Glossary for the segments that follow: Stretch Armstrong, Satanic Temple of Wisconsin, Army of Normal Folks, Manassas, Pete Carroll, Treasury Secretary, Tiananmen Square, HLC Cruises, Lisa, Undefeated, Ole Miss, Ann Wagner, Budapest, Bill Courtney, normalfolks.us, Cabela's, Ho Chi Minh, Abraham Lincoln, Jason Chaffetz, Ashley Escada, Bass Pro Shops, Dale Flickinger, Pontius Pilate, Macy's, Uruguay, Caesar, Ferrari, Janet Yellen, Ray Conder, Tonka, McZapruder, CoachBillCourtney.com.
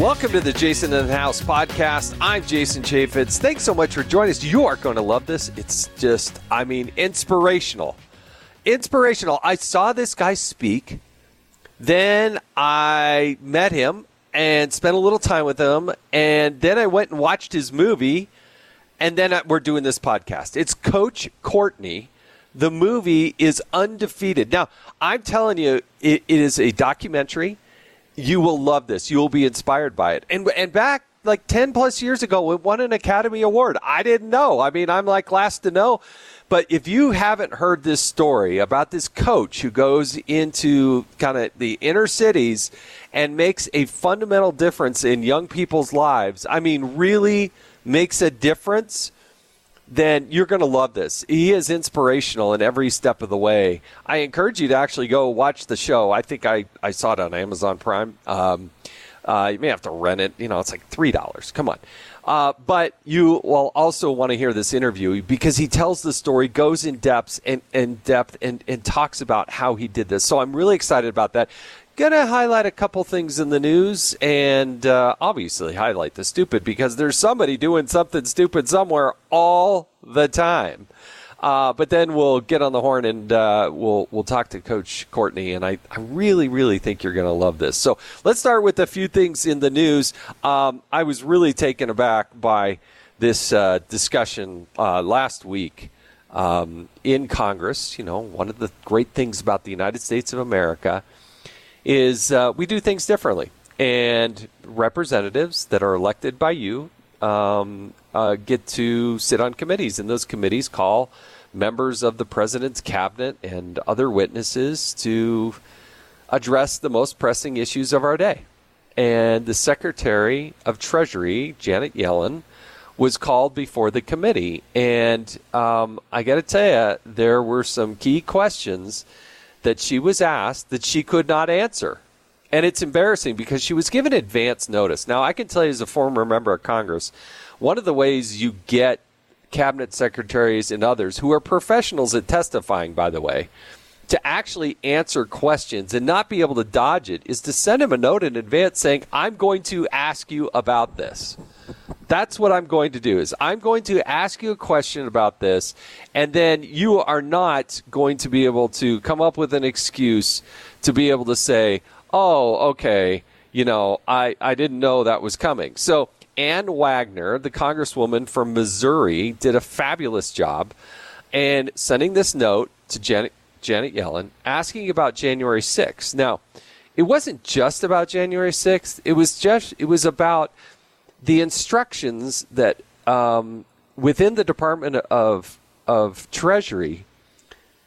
Welcome to the Jason in the House podcast. I'm Jason Chaffetz. Thanks so much for joining us. You are going to love this. It's just, I mean, inspirational. Inspirational. I saw this guy speak. Then I met him and spent a little time with him. And then I went and watched his movie. And then we're doing this podcast. It's Coach Courtney. The movie is Undefeated. Now, I'm telling you, it is a documentary. You will love this. You will be inspired by it. And back like 10 plus years ago, it won an Academy Award. I didn't know. I mean, I'm like last to know. But if you haven't heard this story about this coach who goes into kind of the inner cities and makes a fundamental difference in young people's lives, I mean, really makes a difference, then you're going to love this. He is inspirational in every step of the way. I encourage you to actually go watch the show. I think I saw it on Amazon Prime. You may have to rent it. You know, it's like $3. Come on. But you will also want to hear this interview because he tells the story, goes in depth and talks about how he did this. So I'm really excited about that. Going to highlight a couple things in the news and obviously highlight the stupid because there's somebody doing something stupid somewhere all the time. But then we'll get on the horn and we'll talk to Coach Courtney, and I really, really think you're going to love this. So let's start with a few things in the news. I was really taken aback by this discussion last week in Congress. You know, one of the great things about the United States of America is we do things differently. And representatives that are elected by you get to sit on committees. And those committees call members of the president's cabinet and other witnesses to address the most pressing issues of our day. And the Secretary of Treasury, Janet Yellen, was called before the committee. And I got to tell you, there were some key questions that she was asked that she could not answer. And it's embarrassing because she was given advance notice. Now, I can tell you as a former member of Congress, one of the ways you get cabinet secretaries and others who are professionals at testifying, by the way, to actually answer questions and not be able to dodge it is to send them a note in advance saying, I'm going to ask you about this. That's what I'm going to do is I'm going to ask you a question about this, and then you are not going to be able to come up with an excuse to be able to say, oh, okay, you know, I didn't know that was coming. So Ann Wagner, the congresswoman from Missouri, did a fabulous job and sending this note to Janet Yellen asking about January 6th. Now, it wasn't just about January 6th. It was about the instructions that within the Department of Treasury,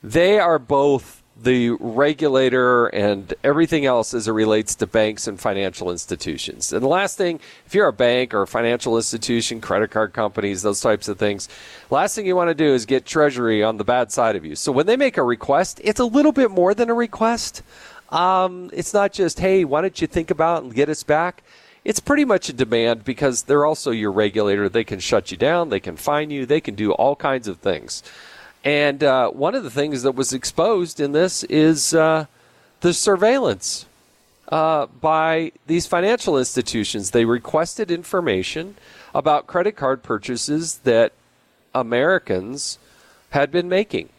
they are both the regulator and everything else as it relates to banks and financial institutions. And the last thing, if you're a bank or a financial institution, credit card companies, those types of things, last thing you want to do is get Treasury on the bad side of you. So when they make a request, it's a little bit more than a request. It's not just, hey, why don't you think about and get us back? It's pretty much a demand because they're also your regulator. They can shut you down. They can fine you. They can do all kinds of things. And one of the things that was exposed in this is the surveillance by these financial institutions. They requested information about credit card purchases that Americans had been making.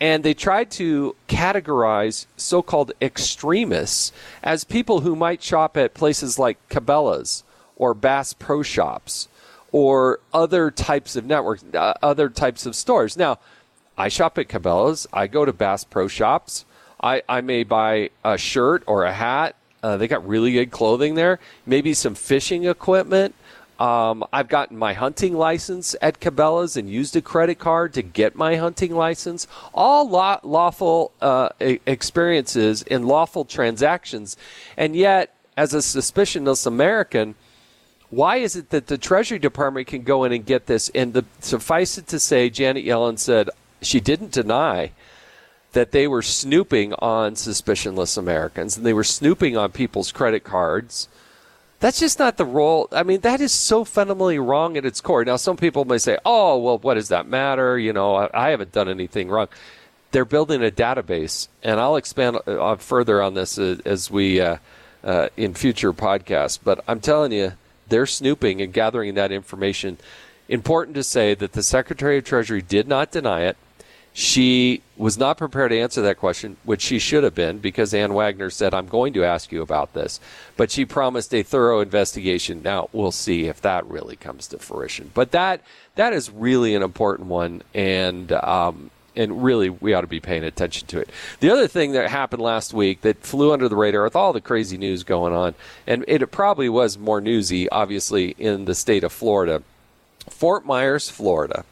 And they tried to categorize so-called extremists as people who might shop at places like Cabela's or Bass Pro Shops or other types of networks, other types of stores. Now, I shop at Cabela's. I go to Bass Pro Shops. I may buy a shirt or a hat. They got really good clothing there. Maybe some fishing equipment. I've gotten my hunting license at Cabela's and used a credit card to get my hunting license. All lawful experiences and lawful transactions. And yet, as a suspicionless American, why is it that the Treasury Department can go in and get this? And suffice it to say, Janet Yellen said she didn't deny that they were snooping on suspicionless Americans and they were snooping on people's credit cards. That's just not the role. I mean, that is so fundamentally wrong at its core. Now, some people may say, oh, well, what does that matter? You know, I haven't done anything wrong. They're building a database, and I'll expand further on this as we in future podcasts. But I'm telling you, they're snooping and gathering that information. Important to say that the Secretary of Treasury did not deny it. She was not prepared to answer that question, which she should have been, because Ann Wagner said, I'm going to ask you about this. But she promised a thorough investigation. Now, we'll see if that really comes to fruition. But that is really an important one, and really we ought to be paying attention to it. The other thing that happened last week that flew under the radar with all the crazy news going on, and it probably was more newsy, obviously, in the state of Florida. Fort Myers, Florida,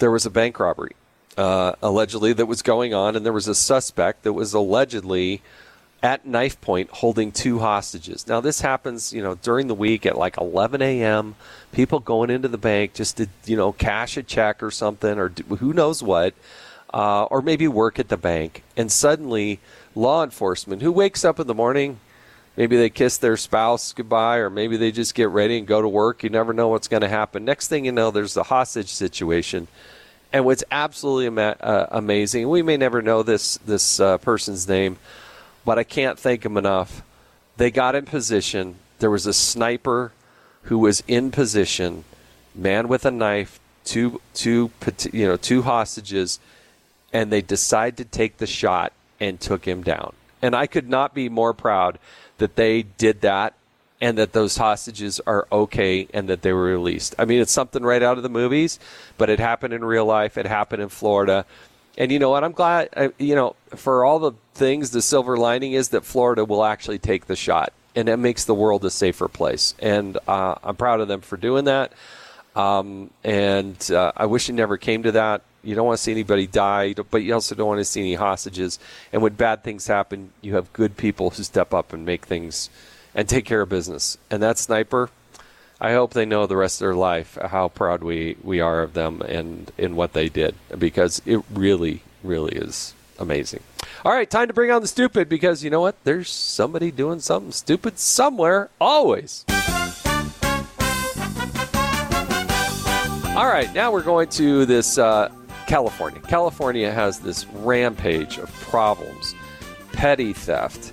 there was a bank robbery. Allegedly that was going on, and there was a suspect that was allegedly at knife point holding two hostages. Now this happens, during the week at like 11 a.m. People going into the bank just to, cash a check or something, or who knows what, or maybe work at the bank. And suddenly, law enforcement who wakes up in the morning, maybe they kiss their spouse goodbye, or maybe they just get ready and go to work. You never know what's going to happen. Next thing you know, there's the hostage situation. And what's absolutely amazing, we may never know this person's name, but I can't thank him enough. They got in position. There was a sniper who was in position, man with a knife, two hostages, and they decided to take the shot and took him down. And I could not be more proud that they did that, and that those hostages are okay, and that they were released. I mean, it's something right out of the movies, but it happened in real life. It happened in Florida. And you know what? I'm glad, for all the things, the silver lining is that Florida will actually take the shot, and that makes the world a safer place. And I'm proud of them for doing that. And I wish it never came to that. You don't want to see anybody die, but you also don't want to see any hostages. And when bad things happen, you have good people who step up and make things and take care of business. And that sniper, I hope they know the rest of their life how proud we are of them and in what they did, because it really, really is amazing. All right, time to bring on the stupid, because you know what? There's somebody doing something stupid somewhere, always. All right, now we're going to this California. California has this rampage of problems, petty theft,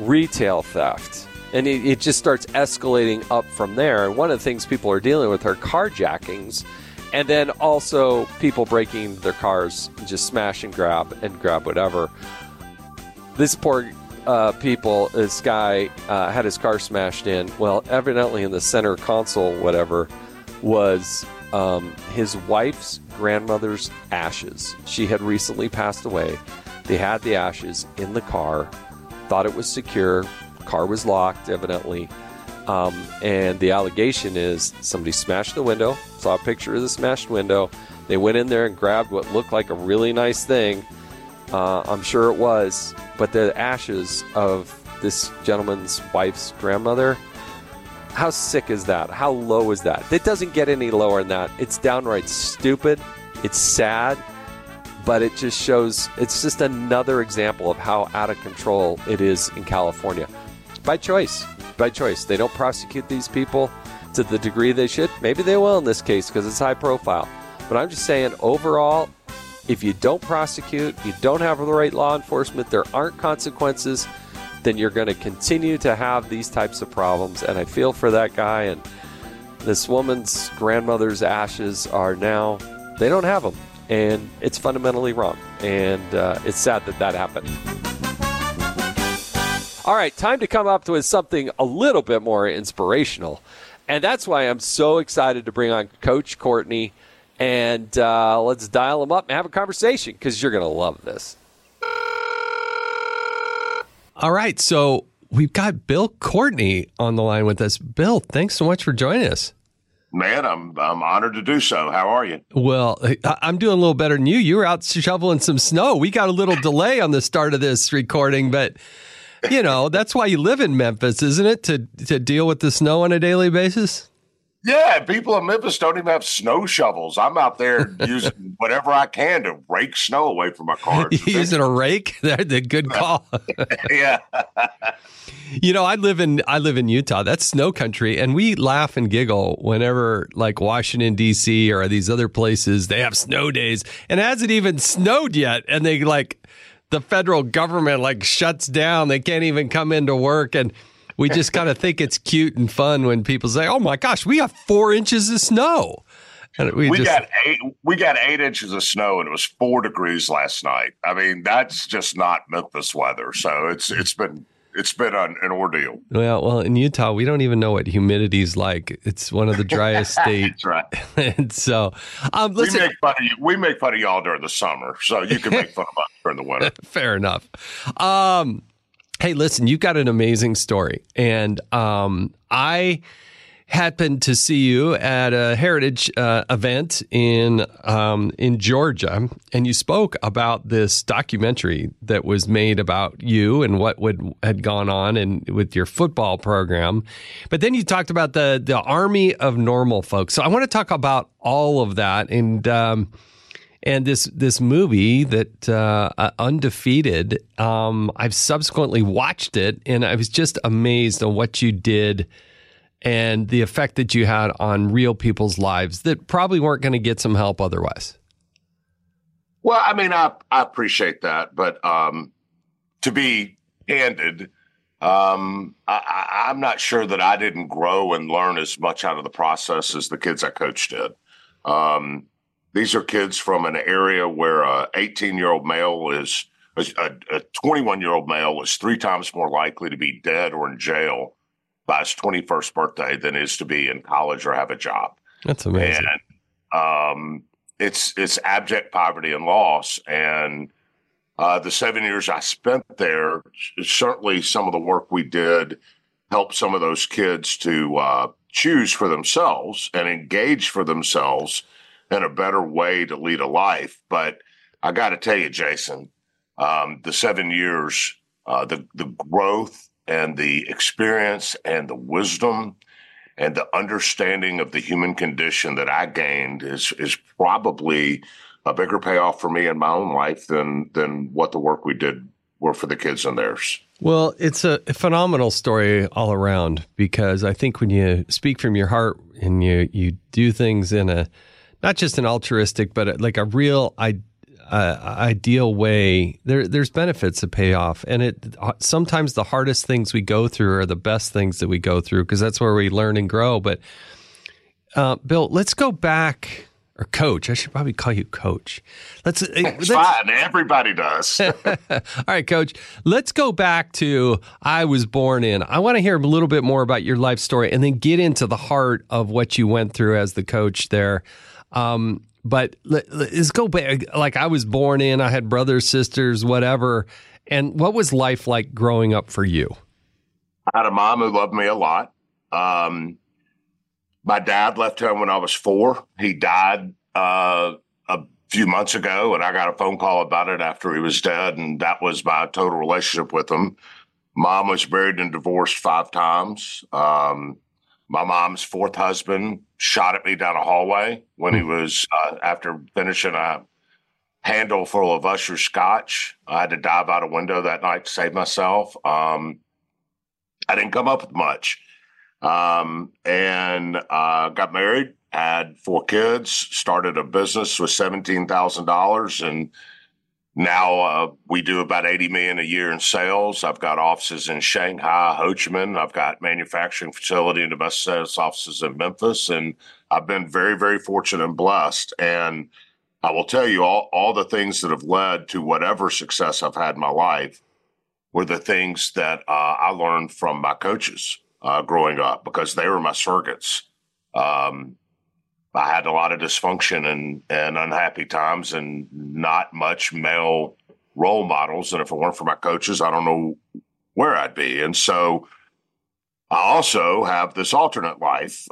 retail theft. And it just starts escalating up from there. And one of the things people are dealing with are carjackings, and then also people breaking their cars, and just smash and grab whatever. This poor guy had his car smashed in. Well, evidently in the center console, whatever, was his wife's grandmother's ashes. She had recently passed away. They had the ashes in the car, thought it was secure. Car was locked, evidently, and the allegation is somebody smashed the window, saw a picture of the smashed window. They went in there and grabbed what looked like a really nice thing. I'm sure it was, but the ashes of this gentleman's wife's grandmother, how sick is that? How low is that? It doesn't get any lower than that. It's downright stupid. It's sad. But it just shows, it's just another example of how out of control it is in California. By choice. They don't prosecute these people to the degree they should. Maybe they will in this case because it's high profile. But I'm just saying, overall, if you don't prosecute, you don't have the right law enforcement, there aren't consequences, then you're going to continue to have these types of problems. And I feel for that guy. And this woman's grandmother's ashes are now, they don't have them. And it's fundamentally wrong. And it's sad that that happened. All right, time to come up with something a little bit more inspirational. And that's why I'm so excited to bring on Coach Courtney. And let's dial him up and have a conversation, because you're going to love this. All right, so We've got Bill Courtney on the line with us. Bill, thanks so much for joining us. Man, I'm honored to do so. How are you? Well, I'm doing a little better than you. You were out shoveling some snow. We got a little delay on the start of this recording, but you know, that's why you live in Memphis, isn't it? To deal with the snow on a daily basis? Yeah, people in Memphis don't even have snow shovels. I'm out there using whatever I can to rake snow away from my car. Using a rake? That's a good call. Yeah. You know, I live in Utah. That's snow country, and we laugh and giggle whenever, like, Washington D.C. or these other places, they have snow days, and it hasn't even snowed yet, and they, like, the federal government, like, shuts down. They can't even come into work, and we just kind of think it's cute and fun when people say, "Oh my gosh, we have 4 inches of snow." And we got 8 inches of snow, and it was 4 degrees last night. I mean, that's just not Memphis weather. So it's been an ordeal. Well, in Utah, we don't even know what humidity is like. It's one of the driest states. That's right. And so, listen, we make fun of y'all during the summer, so you can make fun of us during the winter. Fair enough. Hey, listen, you've got an amazing story, and I happened to see you at a heritage event in Georgia, and you spoke about this documentary that was made about you and what had gone on and with your football program. But then you talked about the Army of Normal Folks. So I want to talk about all of that and this movie that Undefeated, I've subsequently watched it, and I was just amazed on what you did and the effect that you had on real people's lives that probably weren't going to get some help otherwise. Well, I mean, I appreciate that, but to be candid, I'm not sure that I didn't grow and learn as much out of the process as the kids I coached did. These are kids from an area where a 18-year-old male is a 21-year-old male is 3 times more likely to be dead or in jail by his 21st birthday than is to be in college or have a job. That's amazing. And it's abject poverty and loss. And the 7 years I spent there, certainly some of the work we did helped some of those kids to choose for themselves and engage for themselves and a better way to lead a life. But I got to tell you, Jason, the 7 years, the growth and the experience and the wisdom and the understanding of the human condition that I gained is probably a bigger payoff for me in my own life than what the work we did were for the kids and theirs. Well, it's a phenomenal story all around, because I think when you speak from your heart and you do things in a not just an altruistic, but like a real ideal way, there's benefits that pay off. And sometimes the hardest things we go through are the best things that we go through, because that's where we learn and grow. But Bill, let's go back, or Coach. I should probably call you Coach. It's fine. Everybody does. All right, Coach. Let's go back to I was born in. I want to hear a little bit more about your life story, and then get into the heart of what you went through as the coach there. But let's go back. Like, I was born in, I had brothers, sisters, whatever. And what was life like growing up for you? I had a mom who loved me a lot. My dad left home when I was 4. He died a few months ago, and I got a phone call about it after he was dead. And that was my total relationship with him. Mom was married and divorced 5 times. My mom's 4th husband shot at me down a hallway when he was, after finishing a handle full of Usher scotch. I had to dive out a window that night to save myself. I didn't come up with much. And got married, had 4 kids, started a business with $17,000. And now we do about $80 million a year in sales. I've got offices in Shanghai, Ho Chi Minh. I've got manufacturing facility and the best sales offices in Memphis. And I've been very, very fortunate and blessed. And I will tell you, all the things that have led to whatever success I've had in my life were the things that I learned from my coaches growing up, because they were my surrogates. I had a lot of dysfunction and unhappy times, and not much male role models. And if it weren't for my coaches, I don't know where I'd be. And so I also have this alternate life,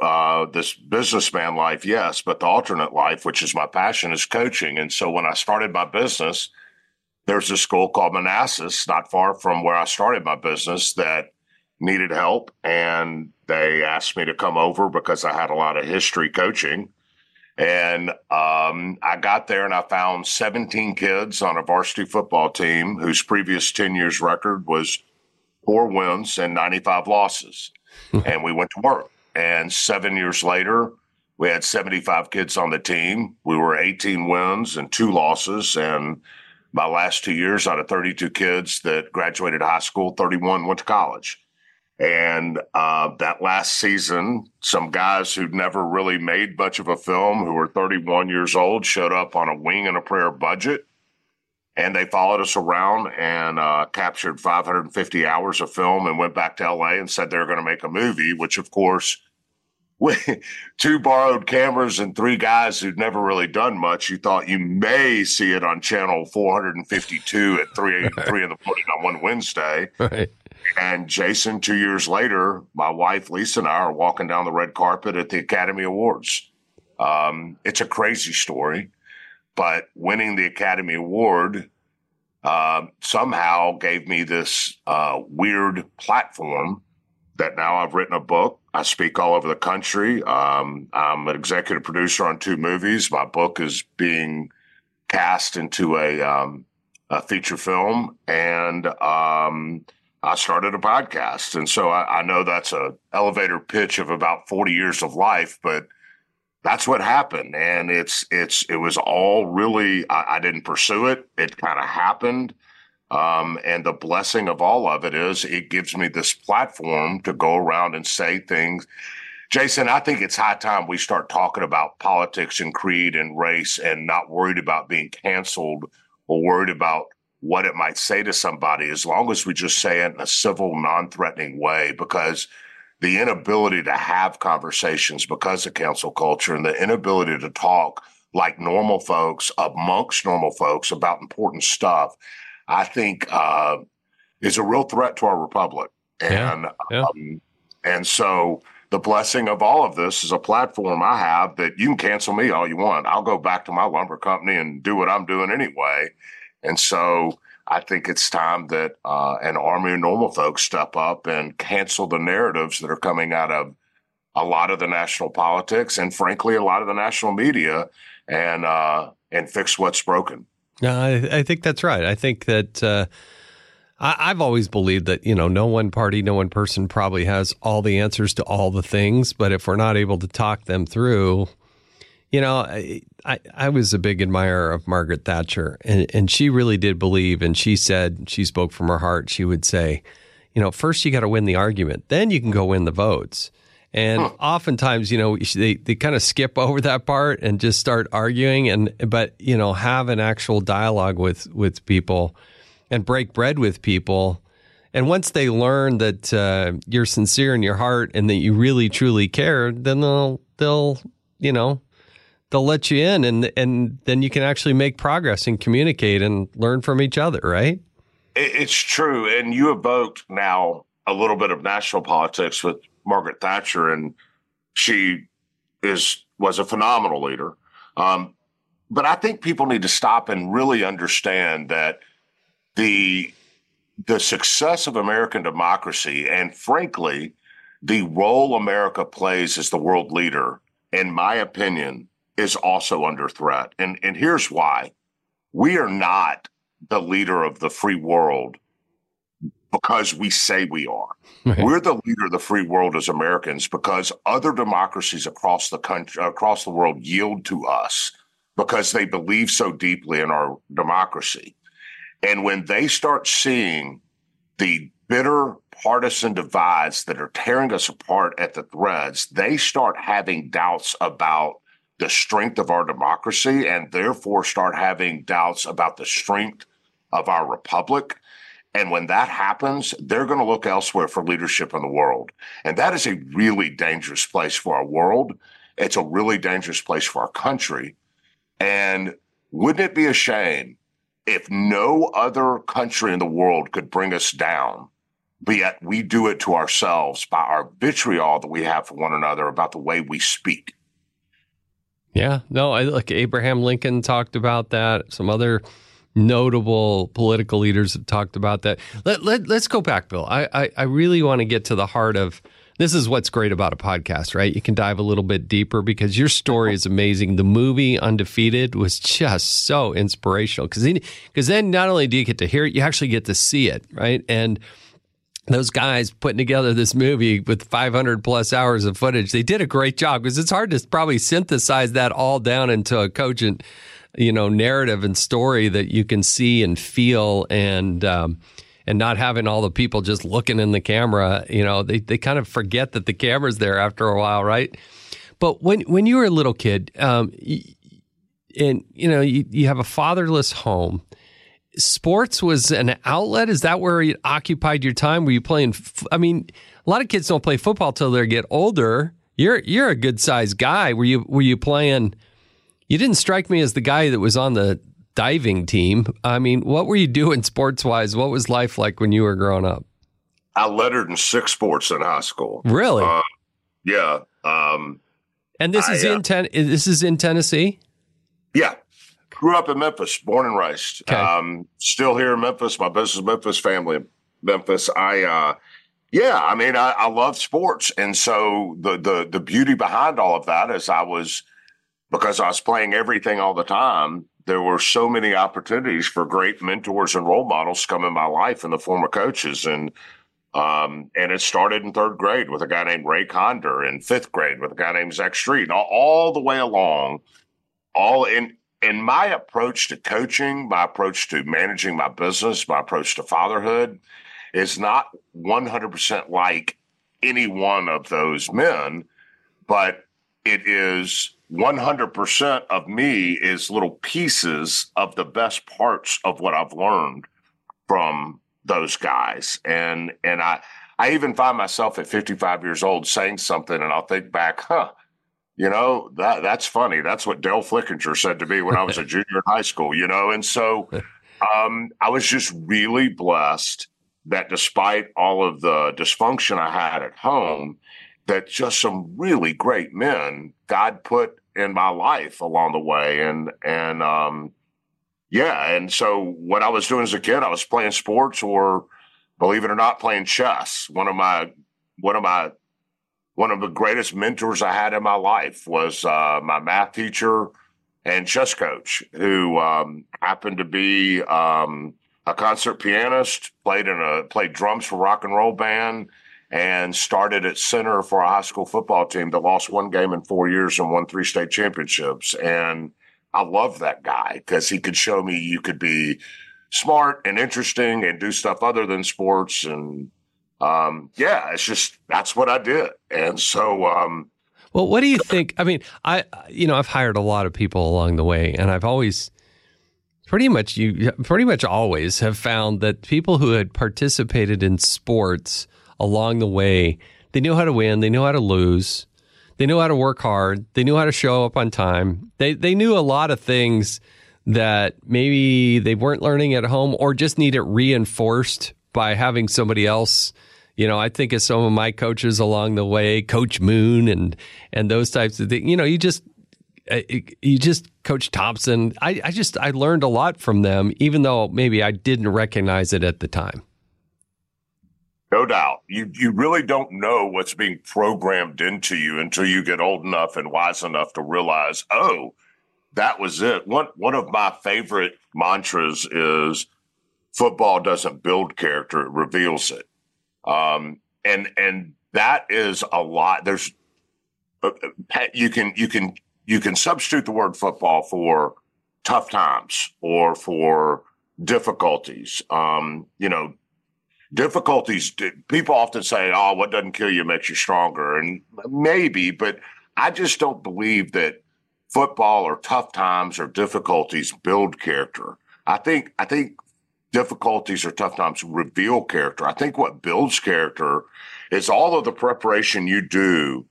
this businessman life, yes, but the alternate life, which is my passion, is coaching. And so when I started my business, there's a school called Manassas, not far from where I started my business, that needed help. And they asked me to come over because I had a lot of history coaching. And I got there and I found 17 kids on a varsity football team whose previous 10 years record was 4 wins and 95 losses. And we went to work. And 7 years later, we had 75 kids on the team. We were 18 wins and 2 losses. And my last 2 years, out of 32 kids that graduated high school, 31 went to college. And that last season, some guys who'd never really made much of a film, who were 31 years old, showed up on a wing and a prayer budget. And they followed us around and captured 550 hours of film and went back to L.A. and said they were going to make a movie, which, of course, with 2 borrowed cameras and 3 guys who'd never really done much, you thought you may see it on channel 452 at 3 in the morning on one Wednesday. Right. And Jason, 2 years later, my wife, Lisa, and I are walking down the red carpet at the Academy Awards. It's a crazy story, but winning the Academy Award somehow gave me this weird platform that now I've written a book. I speak all over the country. I'm an executive producer on 2 movies. My book is being cast into a feature film, and I started a podcast. And so I know that's an elevator pitch of about 40 years of life, but that's what happened. And it was all really, I didn't pursue it. It kind of happened. And the blessing of all of it is it gives me this platform to go around and say things. Jason, I think it's high time we start talking about politics and creed and race and not worried about being canceled or worried about what it might say to somebody, as long as we just say it in a civil, non-threatening way, because the inability to have conversations because of cancel culture and the inability to talk like normal folks amongst normal folks about important stuff, I think is a real threat to our republic. And and so the blessing of all of this is a platform I have that you can cancel me all you want. I'll go back to my lumber company and do what I'm doing anyway. And so I think it's time that an army of normal folks step up and cancel the narratives that are coming out of a lot of the national politics and, frankly, a lot of the national media, and fix what's broken. No, I think that's right. I think that I've always believed that, you know, no one party, no one person probably has all the answers to all the things. But if we're not able to talk them through, you know, I was a big admirer of Margaret Thatcher, and she really did believe. And she said, she spoke from her heart. She would say, you know, first you got to win the argument, then you can go win the votes. And oftentimes, you know, they kind of skip over that part and just start arguing. But, you know, have an actual dialogue with people and break bread with people. And once they learn that you're sincere in your heart and that you really, truly care, then they'll let you in. And then you can actually make progress and communicate and learn from each other. Right. It's true. And you evoked now a little bit of national politics with Margaret Thatcher, and she was a phenomenal leader. But I think people need to stop and really understand that the success of American democracy and, frankly, the role America plays as the world leader, in my opinion, is also under threat. And here's why. We are not the leader of the free world because we say we are. Right. We're the leader of the free world as Americans because other democracies across the country, across the world, yield to us because they believe so deeply in our democracy. And when they start seeing the bitter partisan divides that are tearing us apart at the threads, they start having doubts about the strength of our democracy and therefore start having doubts about the strength of our republic. And when that happens, they're going to look elsewhere for leadership in the world. And that is a really dangerous place for our world. It's a really dangerous place for our country. And wouldn't it be a shame if no other country in the world could bring us down, But yet we do it to ourselves by our vitriol that we have for one another about the way we speak. Yeah, no, like Abraham Lincoln talked about that. Some other notable political leaders have talked about that. Let's go back, Bill. I really want to get to the heart of this. Is what's great about a podcast, right? You can dive a little bit deeper because your story is amazing. The movie Undefeated was just so inspirational because then not only do you get to hear it, you actually get to see it, right? And those guys putting together this movie with 500 plus hours of footage, they did a great job because it's hard to probably synthesize that all down into a cogent, narrative and story that you can see and feel, and not having all the people just looking in the camera. They kind of forget that the camera's there after a while, right? But when you were a little kid, you have a fatherless home. Sports was an outlet? Is that where you occupied your time? Were you playing? A lot of kids don't play football till they get older. You're a good sized guy. Were you playing? You didn't strike me as the guy that was on the diving team. What were you doing sports wise? What was life like when you were growing up? I lettered in 6 sports in high school. Really? Yeah. And this is in Tennessee? Yeah. Grew up in Memphis, born and raised. Okay. Still here in Memphis. My business, Memphis, family in Memphis. I love sports, and so the beauty behind all of that is because I was playing everything all the time. There were so many opportunities for great mentors and role models come in my life in the form of coaches, and it started in 3rd grade with a guy named Ray Conder, in 5th grade with a guy named Zach Street, all the way along, all in. And my approach to coaching, my approach to managing my business, my approach to fatherhood is not 100% like any one of those men, but it is 100% of me is little pieces of the best parts of what I've learned from those guys. And I even find myself at 55 years old saying something, and I'll think back, that's funny. That's what Dale Flickinger said to me when I was a junior in high school, And so I was just really blessed that despite all of the dysfunction I had at home, that just some really great men God put in my life along the way. And so what I was doing as a kid, I was playing sports or, believe it or not, playing chess. One of the greatest mentors I had in my life was my math teacher and chess coach, who happened to be a concert pianist, played drums for a rock and roll band, and started at center for a high school football team that lost 1 game in 4 years and won 3 state championships. And I love that guy because he could show me you could be smart and interesting and do stuff other than sports. And it's just, that's what I did. And so, well, what do you think? I've hired a lot of people along the way, and I've always pretty much always have found that people who had participated in sports along the way, they knew how to win. They knew how to lose. They knew how to work hard. They knew how to show up on time. They knew a lot of things that maybe they weren't learning at home or just need it reinforced by having somebody else. I think of some of my coaches along the way, Coach Moon and those types of things. You just Coach Thompson. I learned a lot from them, even though maybe I didn't recognize it at the time. No doubt. You really don't know what's being programmed into you until you get old enough and wise enough to realize, oh, that was it. One of my favorite mantras is, football doesn't build character, it reveals it. And that is a lot. There's you can substitute the word football for tough times or for difficulties. Difficulties, people often say, oh, what doesn't kill you makes you stronger. And maybe, but I just don't believe that football or tough times or difficulties build character. I think difficulties or tough times reveal character. I think what builds character is all of the preparation you do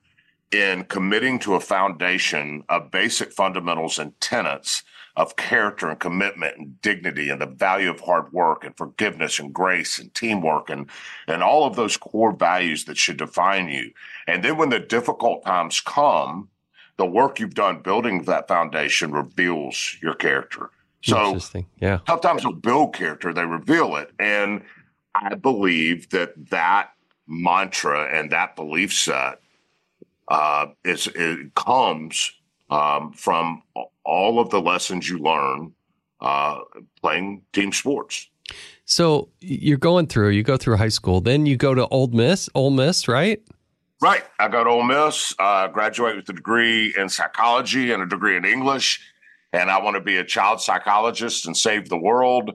in committing to a foundation of basic fundamentals and tenets of character and commitment and dignity and the value of hard work and forgiveness and grace and teamwork and all of those core values that should define you. And then when the difficult times come, the work you've done building that foundation reveals your character. So yeah. Tough times don't build character, they reveal it. And I believe that mantra and that belief set comes from all of the lessons you learn playing team sports. So you go through high school, then you go to Ole Miss, right? Right. I go to Ole Miss, graduate with a degree in psychology and a degree in English. And I want to be a child psychologist and save the world.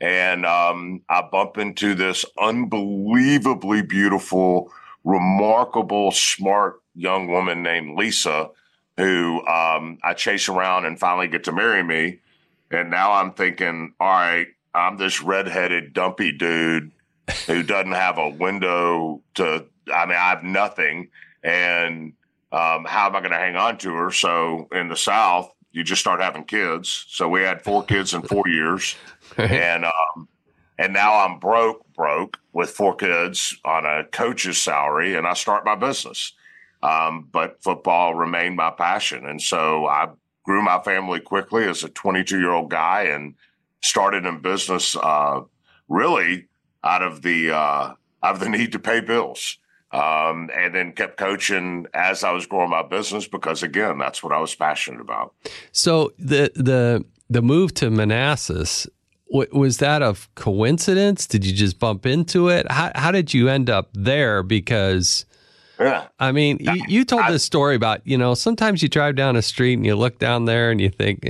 And I bump into this unbelievably beautiful, remarkable, smart young woman named Lisa, who I chase around and finally get to marry me. And now I'm thinking, all right, I'm this redheaded, dumpy dude who doesn't have a window to, I mean, I have nothing. And how am I going to hang on to her? So in the South, you just start having kids. So we had 4 kids in 4 years. And now I'm broke with 4 kids on a coach's salary, and I start my business. But football remained my passion. And so I grew my family quickly as a 22-year-old guy and started in business really out of the need to pay bills. And then kept coaching as I was growing my business because, again, that's what I was passionate about. So the move to Manassas, was that a coincidence? Did you just bump into it? How did you end up there? Because, yeah. I mean, you told this story about, sometimes you drive down a street and you look down there and you think,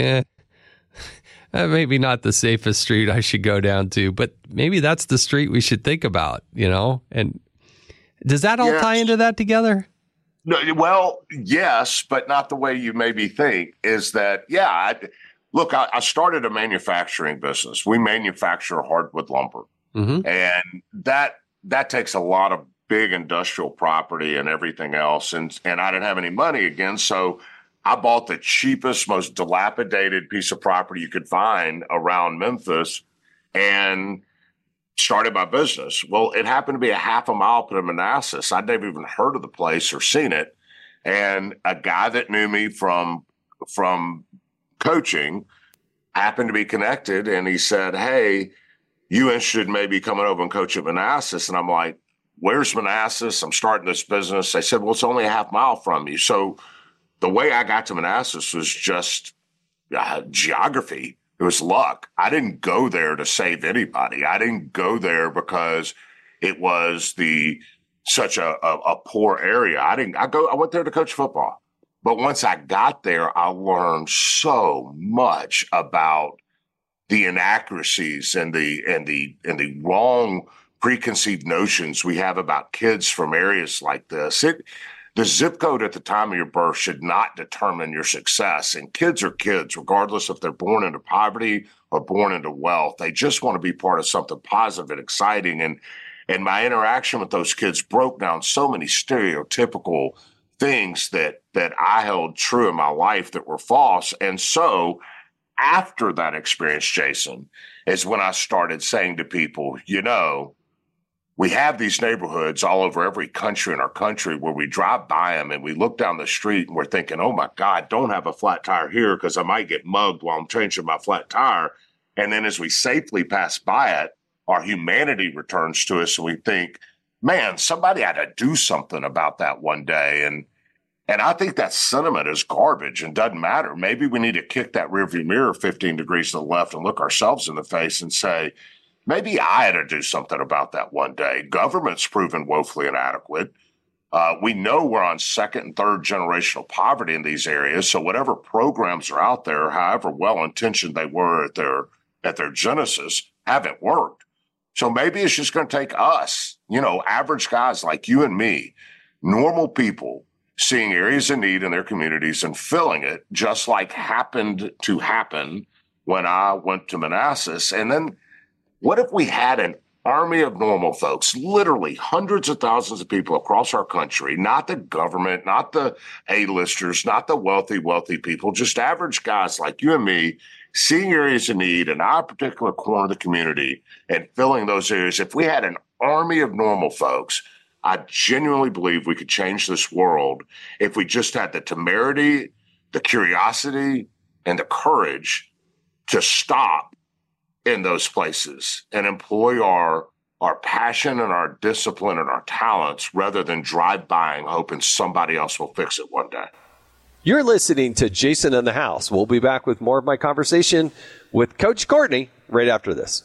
maybe not the safest street I should go down to, but maybe that's the street we should think about, and... Does that all tie into that together? No, well, yes, but not the way you maybe think is that, I started a manufacturing business. We manufacture hardwood lumber, and that takes a lot of big industrial property and everything else. And I didn't have any money again. So I bought the cheapest, most dilapidated piece of property you could find around Memphis and started my business. Well, it happened to be a half a mile from Manassas. I'd never even heard of the place or seen it. And a guy that knew me from coaching happened to be connected. And he said, hey, you interested in maybe coming over and coach at Manassas? And I'm like, where's Manassas? I'm starting this business. They said, well, it's only a half mile from you. So the way I got to Manassas was just geography. It was luck. I didn't go there to save anybody. I didn't go there because it was such a poor area. I went there to coach football. But once I got there, I learned so much about the inaccuracies and the wrong preconceived notions we have about kids from areas like this. The zip code at the time of your birth should not determine your success. And kids are kids, regardless if they're born into poverty or born into wealth. They just want to be part of something positive and exciting. And my interaction with those kids broke down so many stereotypical things that I held true in my life that were false. And so after that experience, Jason, is when I started saying to people, we have these neighborhoods all over every country in our country where we drive by them and we look down the street and we're thinking, oh, my God, don't have a flat tire here because I might get mugged while I'm changing my flat tire. And then as we safely pass by it, our humanity returns to us and we think, man, somebody had to do something about that one day. And I think that sentiment is garbage and doesn't matter. Maybe we need to kick that rearview mirror 15 degrees to the left and look ourselves in the face and say, maybe I had to do something about that one day. Government's proven woefully inadequate. We know we're on second and third generational poverty in these areas. So whatever programs are out there, however well-intentioned they were at their genesis, haven't worked. So maybe it's just going to take us, average guys like you and me, normal people, seeing areas in need in their communities and filling it, just like happened to happen when I went to Manassas. And then what if we had an army of normal folks, literally hundreds of thousands of people across our country, not the government, not the A-listers, not the wealthy people, just average guys like you and me seeing areas of need in our particular corner of the community and filling those areas. If we had an army of normal folks, I genuinely believe we could change this world if we just had the temerity, the curiosity, and the courage to stop in those places and employ our passion and our discipline and our talents rather than drive-buying, hoping somebody else will fix it one day. You're listening to Jason in the House. We'll be back with more of my conversation with Coach Courtney right after this.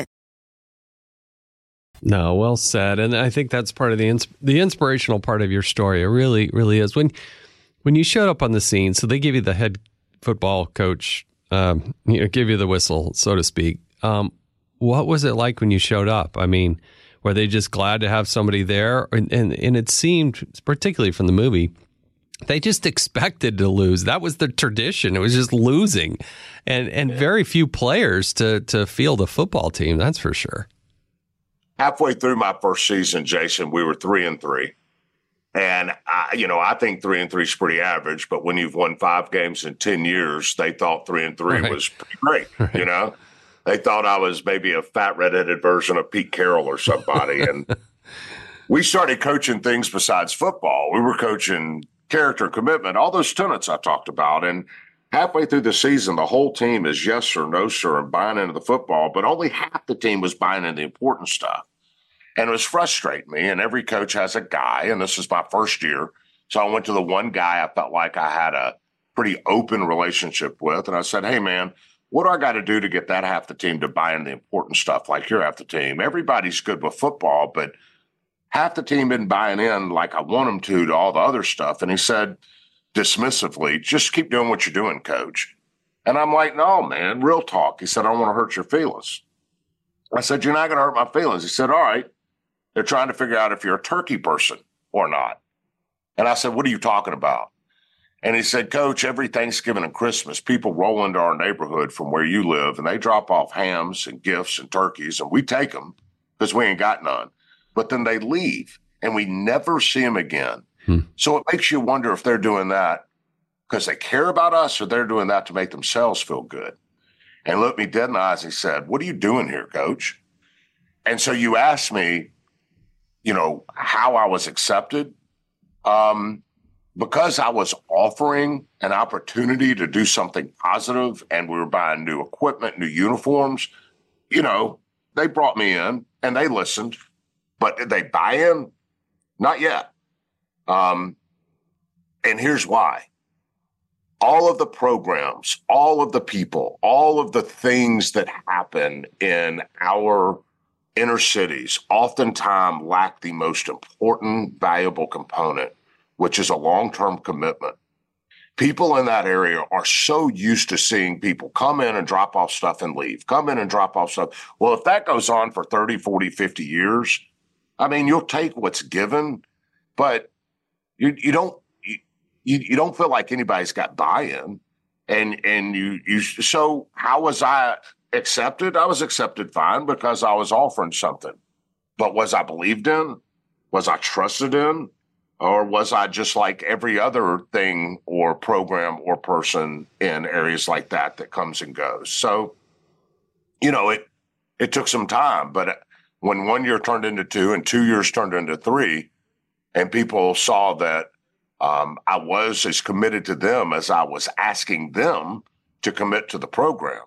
No, well said. And I think that's part of the inspirational part of your story. It really, really is. When you showed up on the scene, so they give you the head football coach, give you the whistle, so to speak. What was it like when you showed up? I mean, were they just glad to have somebody there? And it seemed, particularly from the movie, they just expected to lose. That was the tradition. It was just losing. And very few players to field a football team, that's for sure. Halfway through my first season, Jason, we were 3-3. And, I think 3-3 is pretty average. But when you've won 5 games in 10 years, they thought 3-3 right. was pretty great. Right. You know, they thought I was maybe a fat redheaded version of Pete Carroll or somebody. And we started coaching things besides football. We were coaching character, commitment, all those tenets I talked about. And halfway through the season, the whole team is yes, sir, no, sir, and buying into the football. But only half the team was buying into the important stuff. And it was frustrating me. And every coach has a guy, and this is my first year. So I went to the one guy I felt like I had a pretty open relationship with. And I said, hey, man, what do I got to do to get that half the team to buy into the important stuff like you're half the team? Everybody's good with football, but half the team isn't buying in like I want them to all the other stuff. And he said dismissively, just keep doing what you're doing, coach. And I'm like, no, man, real talk. He said, I don't want to hurt your feelings. I said, you're not going to hurt my feelings. He said, all right. They're trying to figure out if you're a turkey person or not. And I said, what are you talking about? And he said, coach, every Thanksgiving and Christmas, people roll into our neighborhood from where you live, and they drop off hams and gifts and turkeys, and we take them because we ain't got none. But then they leave, and we never see them again. So it makes you wonder if they're doing that because they care about us or they're doing that to make themselves feel good. And looked me dead in the eyes and he said, what are you doing here, coach? And so you asked me, how I was accepted. Because I was offering an opportunity to do something positive and we were buying new equipment, new uniforms, they brought me in and they listened. But did they buy in? Not yet. And here's why. All of the programs, all of the people, all of the things that happen in our inner cities oftentimes lack the most important, valuable component, which is a long-term commitment. People in that area are so used to seeing people come in and drop off stuff and leave, come in and drop off stuff. Well, if that goes on for 30, 40, 50 years, you'll take what's given, but you don't feel like anybody's got buy-in, and you. So how was I accepted? I was accepted fine because I was offering something, but was I believed in? Was I trusted in? Or was I just like every other thing or program or person in areas like that comes and goes? So, it took some time, but when 1 year turned into 2 and 2 years turned into 3, and people saw that I was as committed to them as I was asking them to commit to the program,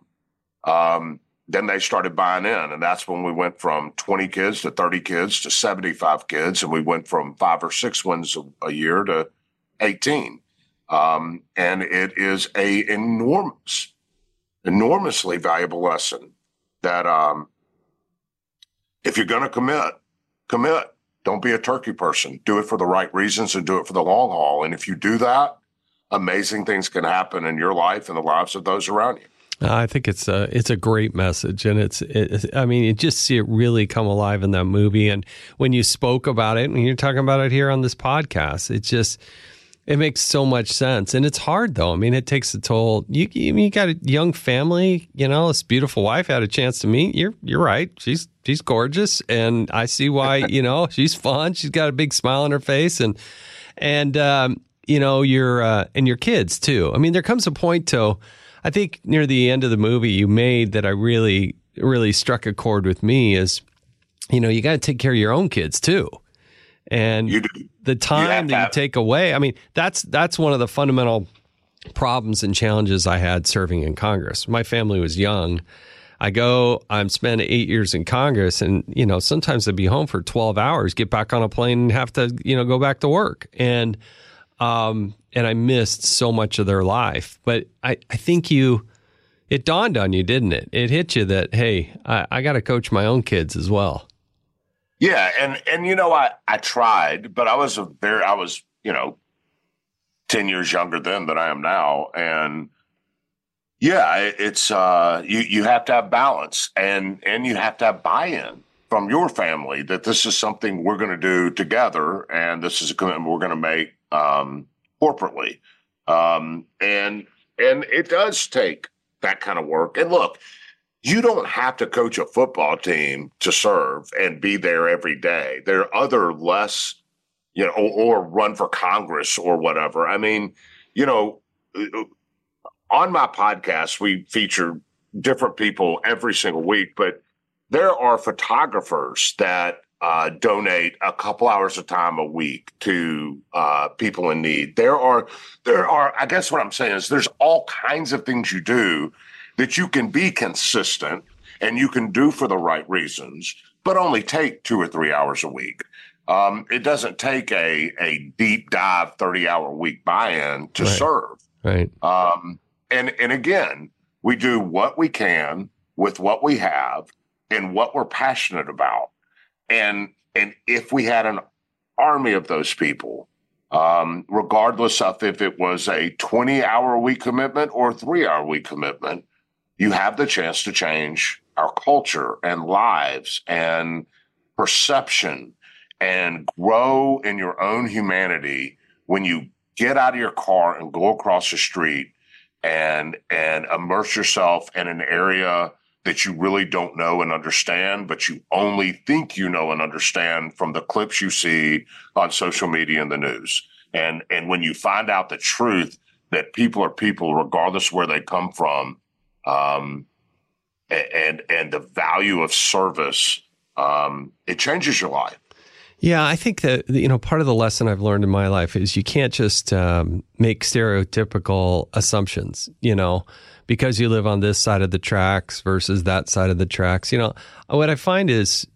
then they started buying in. And that's when we went from 20 kids to 30 kids to 75 kids. And we went from 5 or 6 wins a year to 18. And it is a enormously valuable lesson that if you're going to commit. Don't be a turkey person. Do it for the right reasons and do it for the long haul. And if you do that, amazing things can happen in your life and the lives of those around you. I think it's a great message, and I mean, you just see it really come alive in that movie. And when you spoke about it, and you're talking about it here on this podcast, it makes so much sense. And it's hard, though. I mean, it takes a toll. You got a young family, this beautiful wife I had a chance to meet. You're right. She's gorgeous, and I see why. She's fun. She's got a big smile on her face, and your kids too. I mean, there comes a point though. I think near the end of the movie you made that I really, really struck a chord with me is, you got to take care of your own kids too. And the time that you take away, I mean, that's one of the fundamental problems and challenges I had serving in Congress. My family was young. I spent 8 years in Congress, and, sometimes I'd be home for 12 hours, get back on a plane and have to, go back to work. And I missed so much of their life. But I think it dawned on you, didn't it? It hit you that, hey, I got to coach my own kids as well. Yeah. And I tried, but I was 10 years younger then than I am now. And yeah, it's, you have to have balance and you have to have buy-in from your family that this is something we're going to do together. And this is a commitment we're going to make, corporately. And it does take that kind of work. And look, you don't have to coach a football team to serve and be there every day. There are other less, or run for Congress or whatever. I mean, on my podcast, we feature different people every single week, but there are photographers that donate a couple hours of time a week to people in need. There are. I guess what I'm saying is there's all kinds of things you do that you can be consistent and you can do for the right reasons, but only take 2 or 3 hours a week. It doesn't take a deep dive 30-hour week buy-in to serve. Right. And again, we do what we can with what we have and what we're passionate about. And if we had an army of those people, regardless of if it was a 20-hour-a-week commitment or a 3-hour-a-week commitment, you have the chance to change our culture and lives and perception and grow in your own humanity when you get out of your car and go across the street and immerse yourself in an area that you really don't know and understand, but you only think you know and understand from the clips you see on social media and the news. And when you find out the truth that people are people, regardless where they come from, and the value of service, it changes your life. Yeah, I think that, part of the lesson I've learned in my life is you can't just make stereotypical assumptions, because you live on this side of the tracks versus that side of the tracks. What I find is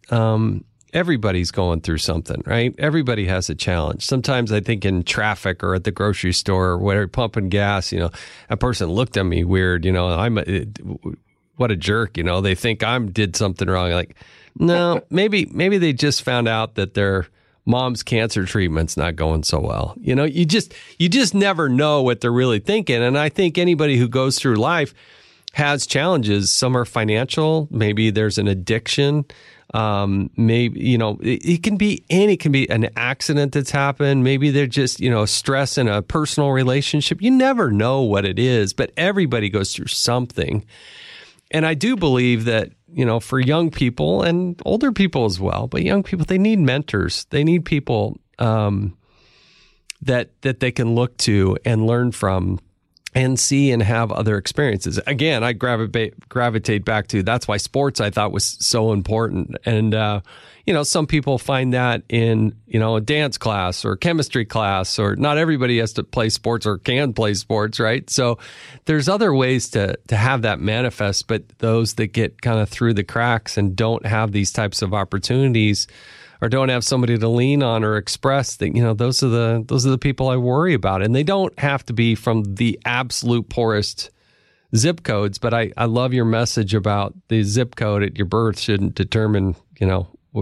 everybody's going through something, right? Everybody has a challenge. Sometimes I think in traffic or at the grocery store or whatever, pumping gas, a person looked at me weird, what a jerk, they think did something wrong. Like, no, maybe they just found out that their mom's cancer treatment's not going so well. You just never know what they're really thinking. And I think anybody who goes through life has challenges. Some are financial. Maybe there's an addiction. Maybe, it can be an accident that's happened. Maybe they're just, stress in a personal relationship. You never know what it is, but everybody goes through something. And I do believe that, for young people and older people as well, but young people, they need mentors. They need people that they can look to and learn from and see and have other experiences. Again, I gravitate back to, that's why sports I thought was so important. And, some people find that in, a dance class or chemistry class, or not everybody has to play sports or can play sports, right? So there's other ways to have that manifest, but those that get kind of through the cracks and don't have these types of opportunities or don't have somebody to lean on or express that, those are the people I worry about. And they don't have to be from the absolute poorest zip codes, but I love your message about the zip code at your birth shouldn't determine,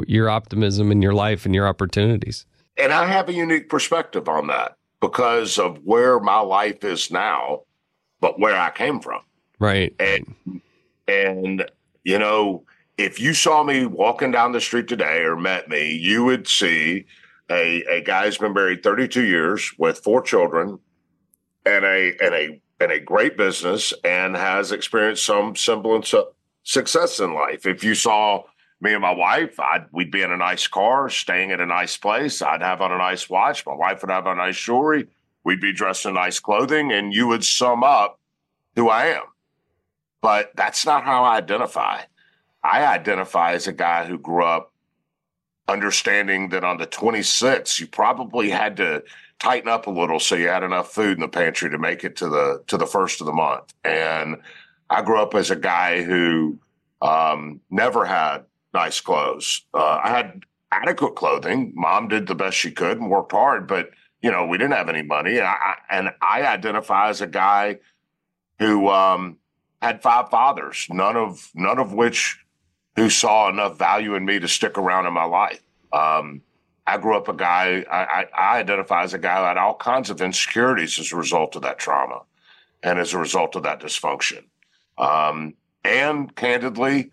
your optimism in your life and your opportunities. And I have a unique perspective on that. because of where my life is now, but where I came from. Right. And you know, if you saw me walking down the street today or met me, you would see a guy who's been married 32 years with 4 children and a great business and has experienced some semblance of success in life. If you saw me and my wife, we'd be in a nice car, staying at a nice place. I'd have on a nice watch. My wife would have on nice jewelry. We'd be dressed in nice clothing, and you would sum up who I am. But that's not how I identify. I identify as a guy who grew up understanding that on the 26th, you probably had to tighten up a little so you had enough food in the pantry to make it to the first of the month. And I grew up as a guy who never had nice clothes. I had adequate clothing. Mom did the best she could and worked hard, but you know, we didn't have any money. And I identify as a guy who had 5 fathers, none of which who saw enough value in me to stick around in my life. I grew up a guy, I identify as a guy who had all kinds of insecurities as a result of that trauma and as a result of that dysfunction. And candidly,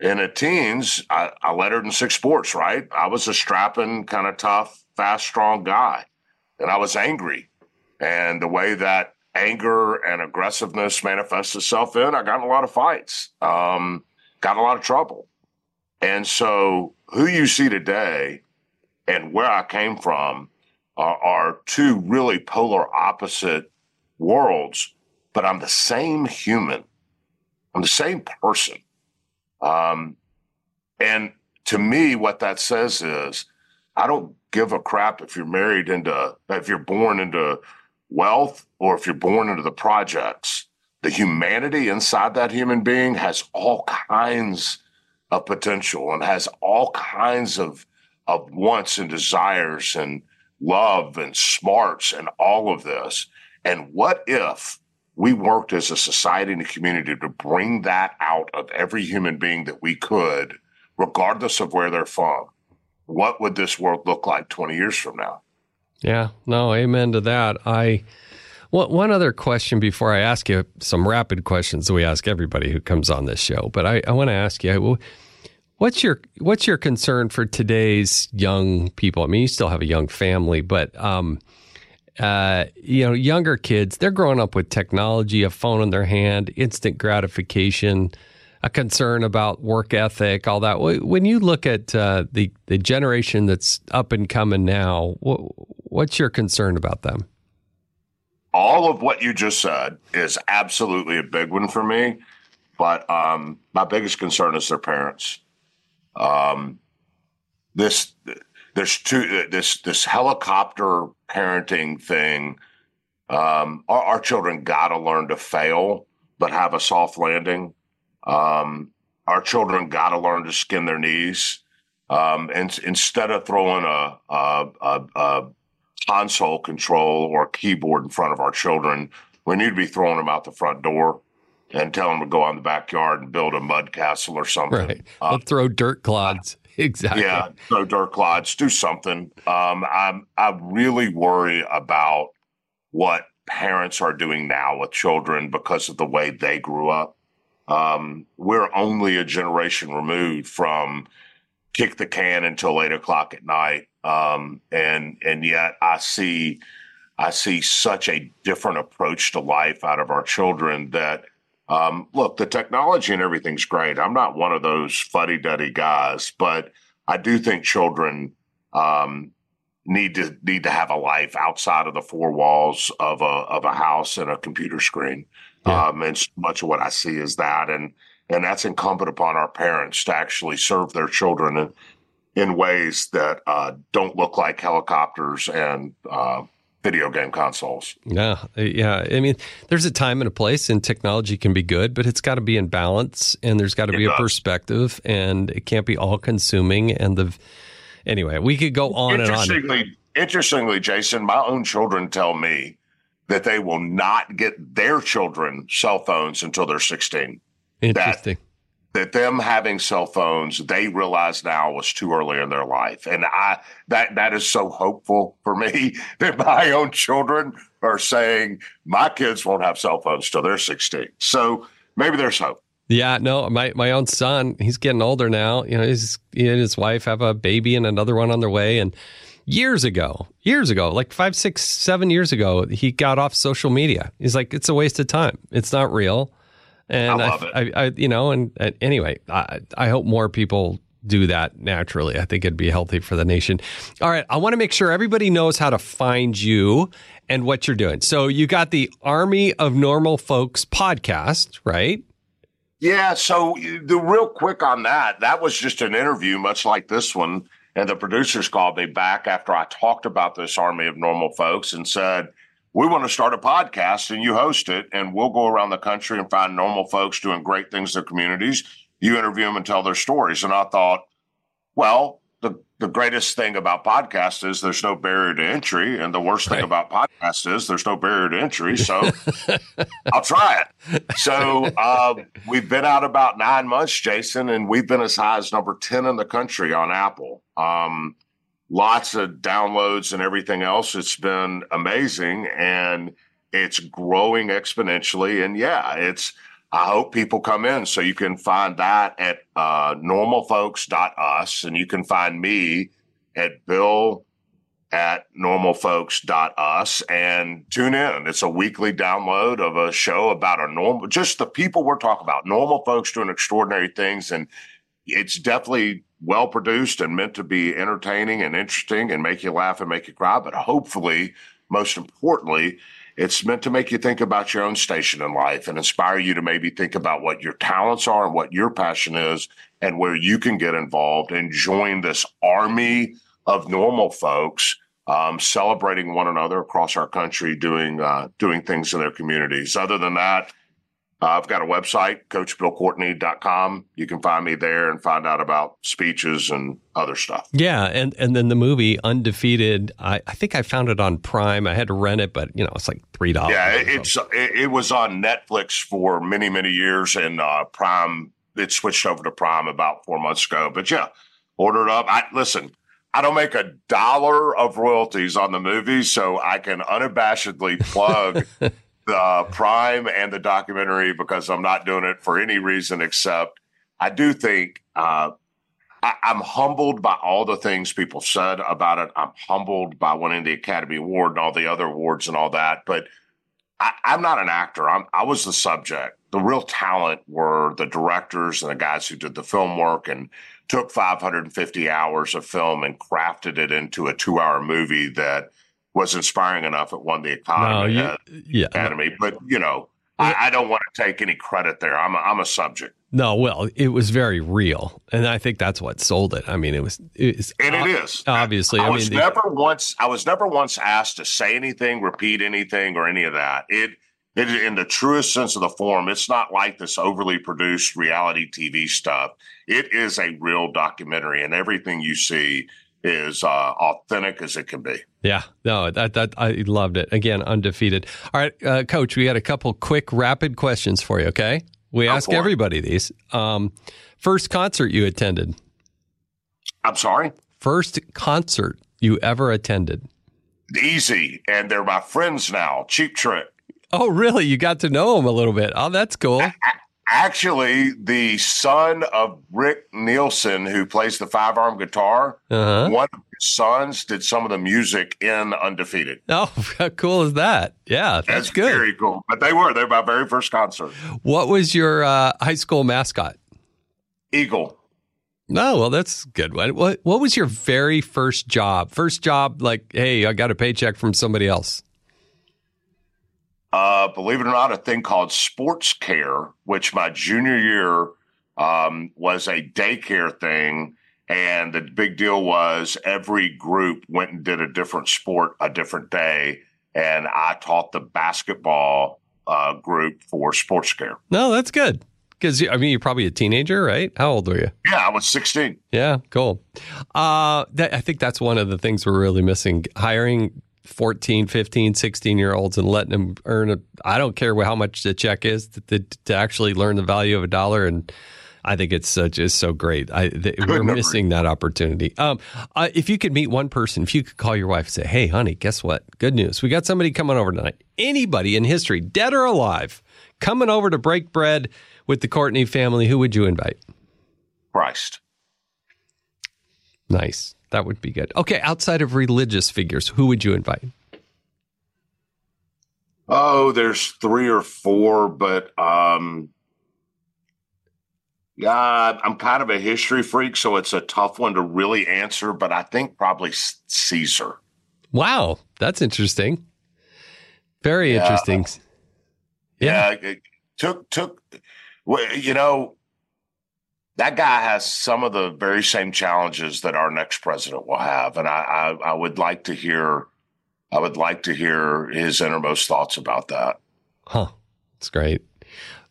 in the teens, I lettered in 6 sports, right? I was a strapping, kind of tough, fast, strong guy. And I was angry. And the way that anger and aggressiveness manifests itself in, I got in a lot of fights, got in a lot of trouble. And so who you see today and where I came from are 2 really polar opposite worlds, but I'm the same human. I'm the same person. And to me, what that says is I don't give a crap if you're born into wealth or if you're born into the projects. The humanity inside that human being has all kinds of potential and has all kinds of wants and desires and love and smarts and all of this. And what if we worked as a society and a community to bring that out of every human being that we could, regardless of where they're from? What would this world look like 20 years from now? Yeah, no, amen to that. One other question before I ask you some rapid questions that we ask everybody who comes on this show, but I want to ask you, what's your concern for today's young people? I mean, you still have a young family, but younger kids, they're growing up with technology, a phone in their hand, instant gratification, a concern about work ethic, all that. When you look at the generation that's up and coming now, what's your concern about them? All of what you just said is absolutely a big one for me, but my biggest concern is their parents. This helicopter parenting thing. Our children got to learn to fail, but have a soft landing. Our children got to learn to skin their knees. And instead of throwing a console control or a keyboard in front of our children, we need to be throwing them out the front door and telling them to go out in the backyard and build a mud castle or something. Right. I'll throw dirt clods. Exactly. Yeah, throw dirt clods, do something. I really worry about what parents are doing now with children because of the way they grew up. We're only a generation removed from kick the can until 8:00 at night, and yet I see such a different approach to life out of our children that. Look, the technology and everything's great. I'm not one of those fuddy-duddy guys, but I do think children need to have a life outside of the 4 walls of a house and a computer screen. Yeah. And so much of what I see is that, and that's incumbent upon our parents to actually serve their children in ways that don't look like helicopters and video game consoles. Yeah. I mean, there's a time and a place, and technology can be good, but it's got to be in balance, and there's got to be a perspective, and it can't be all-consuming. And anyway, we could go on and on. Interestingly, Jason, my own children tell me that they will not get their children cell phones until they're 16. Interesting. that them having cell phones, they realize now was too early in their life. And that is so hopeful for me that my own children are saying my kids won't have cell phones till they're 16. So maybe there's hope. Yeah, no, my own son, he's getting older now. You know, he and his wife have a baby and another one on their way. And years ago, like 5, 6, 7 years ago, he got off social media. He's like, it's a waste of time. It's not real. And I love it. I hope more people do that naturally. I think it'd be healthy for the nation. All right. I want to make sure everybody knows how to find you and what you're doing. So you got the Army of Normal Folks podcast, right? Yeah. So the real quick on that was just an interview, much like this one. And the producers called me back after I talked about this Army of Normal Folks and said, we want to start a podcast and you host it, and we'll go around the country and find normal folks doing great things in their communities. You interview them and tell their stories. And I thought, well, the greatest thing about podcasts is there's no barrier to entry. And the worst thing about podcasts is there's no barrier to entry. So I'll try it. So we've been out about 9 months, Jason, and we've been as high as number 10 in the country on Apple. Lots of downloads and everything else. It's been amazing and it's growing exponentially. And yeah, I hope people come in. So you can find that at normalfolks.us, and you can find me at bill@normalfolks.us, and tune in. It's a weekly download of a show about just the people we're talking about, normal folks doing extraordinary things. And it's definitely well-produced and meant to be entertaining and interesting and make you laugh and make you cry. But hopefully, most importantly, it's meant to make you think about your own station in life and inspire you to maybe think about what your talents are and what your passion is and where you can get involved and join this army of normal folks celebrating one another across our country, doing things in their communities. Other than that, I've got a website, CoachBillCourtney.com. You can find me there and find out about speeches and other stuff. Yeah, and then the movie Undefeated, I think I found it on Prime. I had to rent it, but it's like $3. Yeah, it was on Netflix for many, many years, and Prime, it switched over to Prime about 4 months ago. But yeah, order it up. I don't make $1 of royalties on the movie, so I can unabashedly plug the Prime and the documentary, because I'm not doing it for any reason except I do think I'm humbled by all the things people said about it. I'm humbled by winning the Academy Award and all the other awards and all that. But I'm not an actor. I was the subject. The real talent were the directors and the guys who did the film work and took 550 hours of film and crafted it into a 2-hour movie that was inspiring enough. It won the Academy. But I don't want to take any credit there. I'm a subject. No, well, it was very real, and I think that's what sold it. I mean, it is obviously. I was never once asked to say anything, repeat anything, or any of that. It in the truest sense of the form. It's not like this overly produced reality TV stuff. It is a real documentary, and everything you see is authentic as it can be. Yeah, no, that I loved it. Again, Undefeated. All right, Coach, we had a couple quick, rapid questions for you, okay? We ask everybody these. First concert you attended? I'm sorry? First concert you ever attended? Easy, and they're my friends now, Cheap Trick. Oh, really? You got to know them a little bit. Oh, that's cool. Actually, the son of Rick Nielsen, who plays the five-arm guitar, one of his sons did some of the music in Undefeated. Oh, how cool is that? Yeah, that's good. Very cool. But they were my very first concert. What was your high school mascot? Eagle. No, well, that's a good one. What was your very first job? First job, like, hey, I got a paycheck from somebody else. Believe it or not, a thing called sports care, which my junior year was a daycare thing. And the big deal was every group went and did a different sport a different day. And I taught the basketball group for sports care. No, that's good. Because, you're probably a teenager, right? How old were you? Yeah, I was 16. Yeah, cool. I think that's one of the things we're really missing, hiring 14, 15, 16-year-olds and letting them earn I don't care how much the check is, to actually learn the value of $1. And I think it's just so great. We're missing that opportunity. If you could meet one person, if you could call your wife and say, hey, honey, guess what? Good news. We got somebody coming over tonight. Anybody in history, dead or alive, coming over to break bread with the Courtney family, who would you invite? Christ. Nice. That would be good. Okay, outside of religious figures, who would you invite? Oh, there's three or four, but I'm kind of a history freak, so it's a tough one to really answer, but I think probably Caesar. Wow, that's interesting. Very interesting. Yeah, it took you know, that guy has some of the very same challenges that our next president will have, and I would like to hear his innermost thoughts about that. Huh. That's great.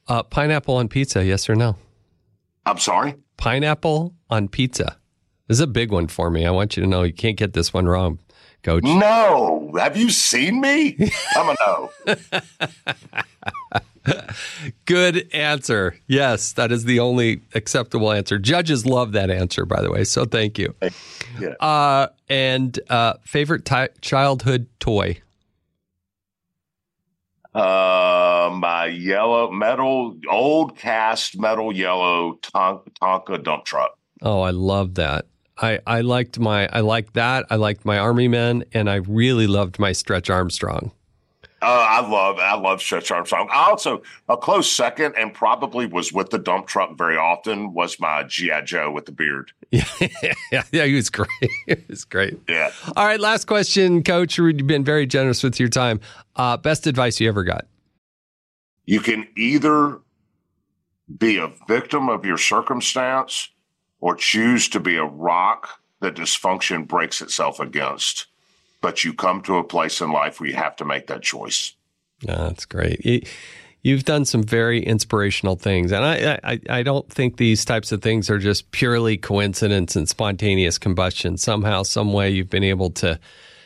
Pineapple on pizza, yes or no? I'm sorry? Pineapple on pizza. This is a big one for me. I want you to know you can't get this one wrong, Coach. No. Have you seen me? I'm a no. Good answer. Yes, that is the only acceptable answer. Judges love that answer, by the way, so thank you. Yeah. And favorite childhood toy? My yellow metal, old cast metal yellow Tonka dump truck. Oh, I love that. I liked that. I liked my Army Men, and I really loved my Stretch Armstrong. I love Stretch Armstrong. I also, a close second, and probably was with the dump truck very often, was my G.I. Joe with the beard. Yeah, he was great. It was great. Yeah. All right, last question, Coach. You've been very generous with your time. Best advice you ever got? You can either be a victim of your circumstance or choose to be a rock that dysfunction breaks itself against. But you come to a place in life where you have to make that choice. Oh, that's great. You've done some very inspirational things. And I don't think these types of things are just purely coincidence and spontaneous combustion. Somehow, some way, you've been able to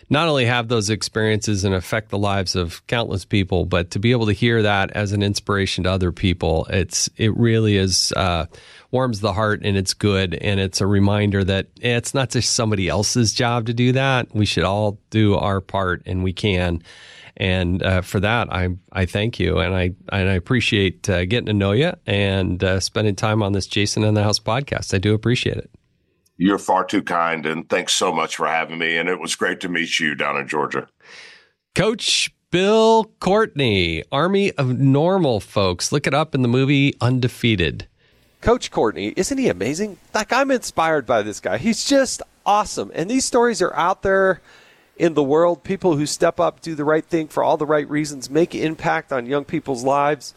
not only have those experiences and affect the lives of countless people, but to be able to hear that as an inspiration to other people, it really is warms the heart, and it's good, and it's a reminder that it's not just somebody else's job to do that. We should all do our part, and we can. And for that, I thank you, and I appreciate getting to know you and spending time on this Jason in the House podcast. I do appreciate it. You're far too kind, and thanks so much for having me, and it was great to meet you down in Georgia. Coach Bill Courtney, Army of Normal Folks. Look it up in the movie Undefeated. Coach Courtney, isn't he amazing? Like, I'm inspired by this guy. He's just awesome, and these stories are out there in the world. People who step up, do the right thing for all the right reasons, make an impact on young people's lives.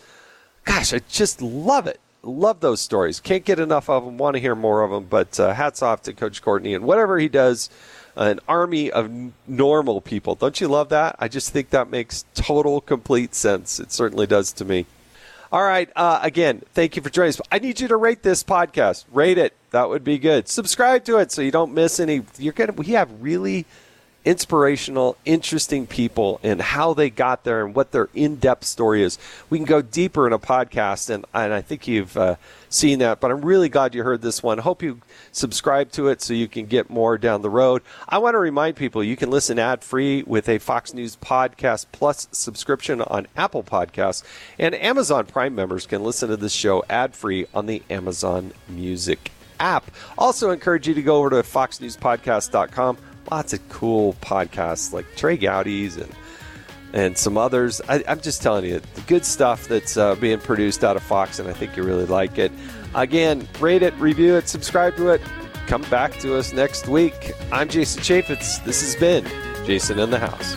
Gosh, I just love it. Love those stories. Can't get enough of them. Want to hear more of them. But hats off to Coach Courtney and whatever he does, an army of normal people. Don't you love that? I just think that makes total, complete sense. It certainly does to me. All right. Again, thank you for joining us. I need you to rate this podcast. Rate it. That would be good. Subscribe to it so you don't miss any. We have really inspirational, interesting people and how they got there and what their in-depth story is. We can go deeper in a podcast, and I think you've seen that, but I'm really glad you heard this one. Hope you subscribe to it so you can get more down the road. I want to remind people you can listen ad-free with a Fox News Podcast Plus subscription on Apple Podcasts, and Amazon Prime members can listen to this show ad-free on the Amazon Music app. Also encourage you to go over to foxnewspodcast.com. Lots of cool podcasts like Trey Gowdy's and some others. I'm just telling you, the good stuff that's being produced out of Fox, and I think you really like it. Again, rate it, review it, subscribe to it. Come back to us next week. I'm Jason Chaffetz. This has been Jason in the House.